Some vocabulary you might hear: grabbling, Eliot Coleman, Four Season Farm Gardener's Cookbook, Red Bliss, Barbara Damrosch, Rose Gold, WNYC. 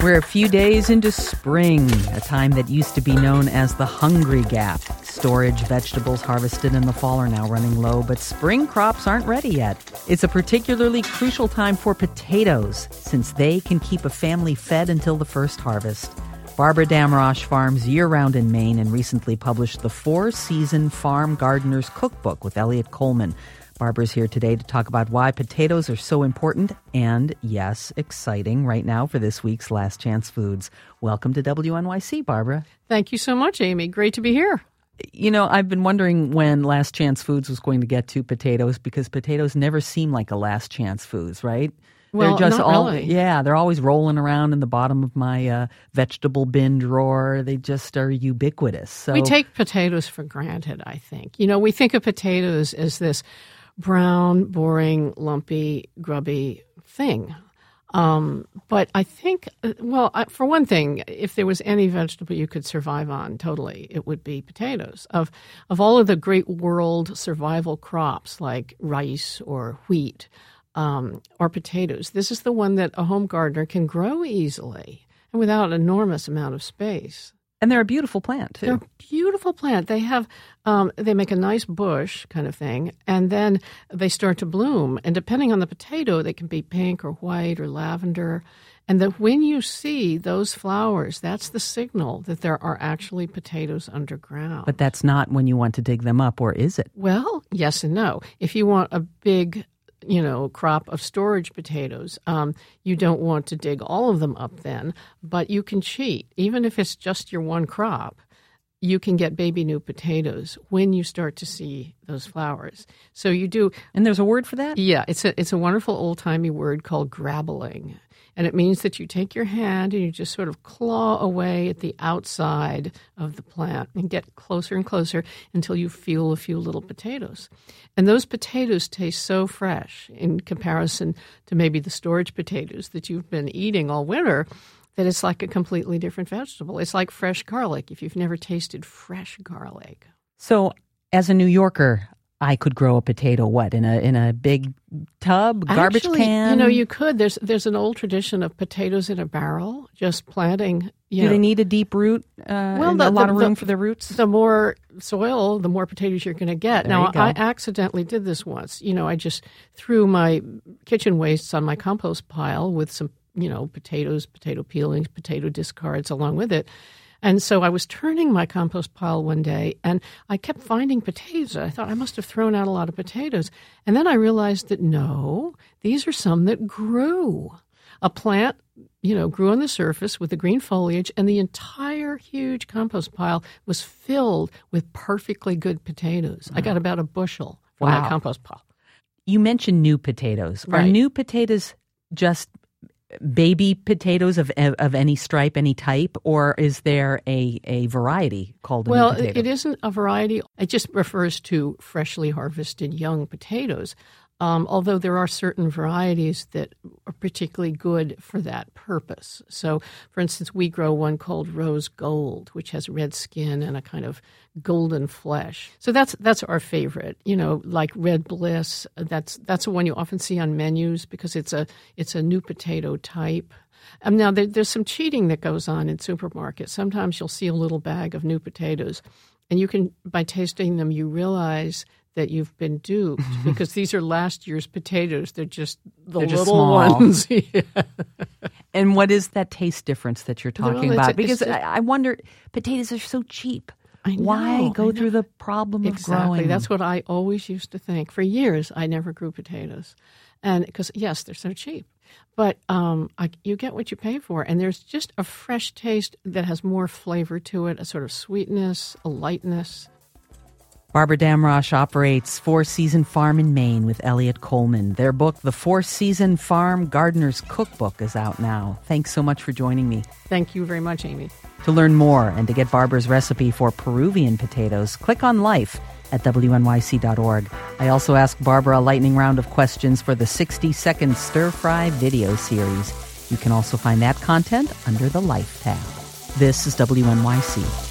We're a few days into spring, a time that used to be known as the hungry gap. Storage vegetables harvested in the fall are now running low, but spring crops aren't ready yet. It's a particularly crucial time for potatoes, since they can keep a family fed until the first harvest. Barbara Damrosch farms year-round in Maine and recently published the Four Season Farm Gardener's Cookbook with Eliot Coleman. Barbara's here today to talk about why potatoes are so important and, yes, exciting right now for this week's Last Chance Foods. Welcome to WNYC, Barbara. Thank you so much, Amy. Great to be here. You know, I've been wondering when Last Chance Foods was going to get to potatoes, because potatoes never seem like a last chance foods, right? Well, they're just really. Yeah, they're always rolling around in the bottom of my vegetable bin drawer. They just are ubiquitous. So we take potatoes for granted, I think. You know, we think of potatoes as this brown, boring, lumpy, grubby thing. But I think, for one thing, if there was any vegetable you could survive on totally, it would be potatoes. Of all of the great world survival crops like rice or wheat or potatoes, this is the one that a home gardener can grow easily and without an enormous amount of space. And they're a beautiful plant, too. They're a beautiful plant. They have, they make a nice bush kind of thing, and then they start to bloom. And depending on the potato, they can be pink or white or lavender. And that when you see those flowers, that's the signal that there are actually potatoes underground. But that's not when you want to dig them up, or is it? Well, yes and no. If you want a big, you know, crop of storage potatoes. You don't want to dig all of them up then, but you can cheat. Even if it's just your one crop, you can get baby new potatoes when you start to see those flowers. So you do. And there's a word for that? Yeah, it's a wonderful old-timey word called grabbling. And it means that you take your hand and you just sort of claw away at the outside of the plant and get closer and closer until you feel a few little potatoes. And those potatoes taste so fresh in comparison to maybe the storage potatoes that you've been eating all winter that it's like a completely different vegetable. It's like fresh garlic if you've never tasted fresh garlic. So as a New Yorker, I could grow a potato, in a big tub, garbage can? You know, you could. There's an old tradition of potatoes in a barrel, just planting. Do they need a deep root? Room for the roots? The more soil, the more potatoes you're going to get. I accidentally did this once. You know, I just threw my kitchen wastes on my compost pile with some, potatoes, potato peelings, potato discards along with it. And so I was turning my compost pile one day, and I kept finding potatoes. I thought I must have thrown out a lot of potatoes. And then I realized that, no, these are some that grew. A plant, grew on the surface with the green foliage, and the entire huge compost pile was filled with perfectly good potatoes. Wow. I got about a bushel from my compost pile. You mentioned new potatoes. Right. Are new potatoes just baby potatoes of any stripe, any type, or is there a variety called a new potato? Well, it isn't a variety. It just refers to freshly harvested young potatoes, although there are certain varieties that are particularly good for that purpose. So, for instance, we grow one called Rose Gold, which has red skin and a kind of golden flesh. So that's our favorite, like Red Bliss. That's the one you often see on menus because it's a new potato type. Now, there's some cheating that goes on in supermarkets. Sometimes you'll see a little bag of new potatoes, and you can, by tasting them, you realize that you've been duped because these are last year's potatoes. They're just small ones. Yeah. And what is that taste difference that you're talking about? Because I wonder, potatoes are so cheap. Why go through the problem of growing? Exactly. That's what I always used to think. For years, I never grew potatoes, and because, yes, they're so cheap. But you get what you pay for, and there's just a fresh taste that has more flavor to it, a sort of sweetness, a lightness. Barbara Damrosch operates Four Season Farm in Maine with Eliot Coleman. Their book, The Four Season Farm Gardener's Cookbook, is out now. Thanks so much for joining me. Thank you very much, Amy. To learn more and to get Barbara's recipe for Peruvian potatoes, click on Life at WNYC.org. I also asked Barbara a lightning round of questions for the 60-second stir-fry video series. You can also find that content under the Life tab. This is WNYC.